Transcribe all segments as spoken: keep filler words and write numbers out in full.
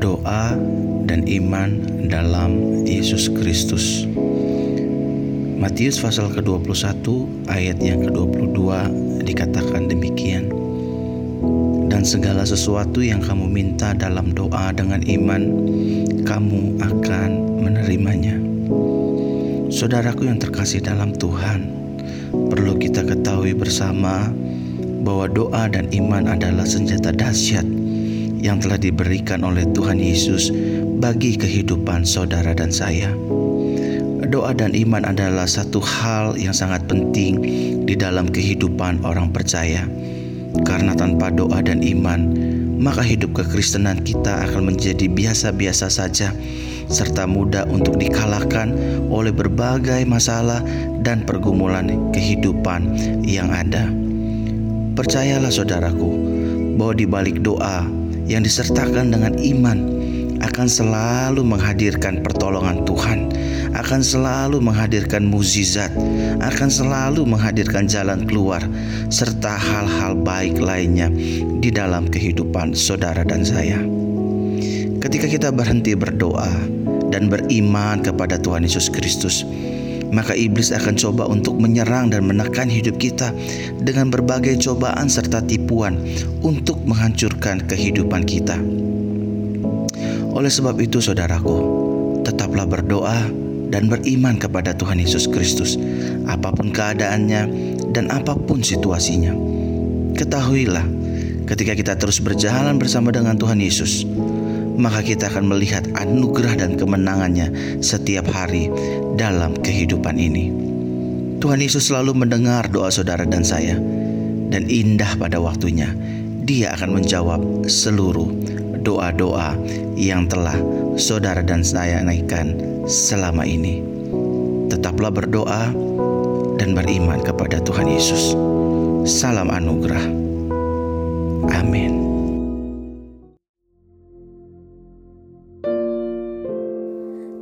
Doa dan iman dalam Yesus Kristus. Matius pasal kedua puluh satu ayat yang kedua puluh dua dikatakan demikian. Dan segala sesuatu yang kamu minta dalam doa dengan iman, kamu akan menerimanya. Saudaraku yang terkasih dalam Tuhan, perlu kita ketahui bersama bahwa doa dan iman adalah senjata dahsyat yang telah diberikan oleh Tuhan Yesus bagi kehidupan saudara dan saya. Doa dan iman adalah satu hal yang sangat penting di dalam kehidupan orang percaya. Karena tanpa doa dan iman, maka hidup kekristenan kita akan menjadi biasa-biasa saja, serta mudah untuk dikalahkan oleh berbagai masalah dan pergumulan kehidupan yang ada. Percayalah saudaraku, bahwa di balik doa yang disertakan dengan iman akan selalu menghadirkan pertolongan Tuhan, akan selalu menghadirkan mukjizat, akan selalu menghadirkan jalan keluar, serta hal-hal baik lainnya di dalam kehidupan saudara dan saya. Ketika kita berhenti berdoa dan beriman kepada Tuhan Yesus Kristus, maka iblis akan coba untuk menyerang dan menekan hidup kita dengan berbagai cobaan serta tipuan untuk menghancurkan kehidupan kita. Oleh sebab itu saudaraku, tetaplah berdoa dan beriman kepada Tuhan Yesus Kristus, apapun keadaannya dan apapun situasinya. Ketahuilah, ketika kita terus berjalan bersama dengan Tuhan Yesus, maka kita akan melihat anugerah dan kemenangannya setiap hari dalam kehidupan ini. Tuhan Yesus selalu mendengar doa saudara dan saya, dan indah pada waktunya Dia akan menjawab seluruh doa-doa yang telah saudara dan saya naikkan selama ini. Tetaplah berdoa dan beriman kepada Tuhan Yesus. Salam anugerah. Amin.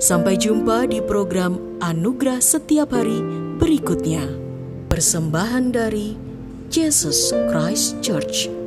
Sampai jumpa di program Anugerah Setiap Hari berikutnya. Persembahan dari Jesus Christ Church.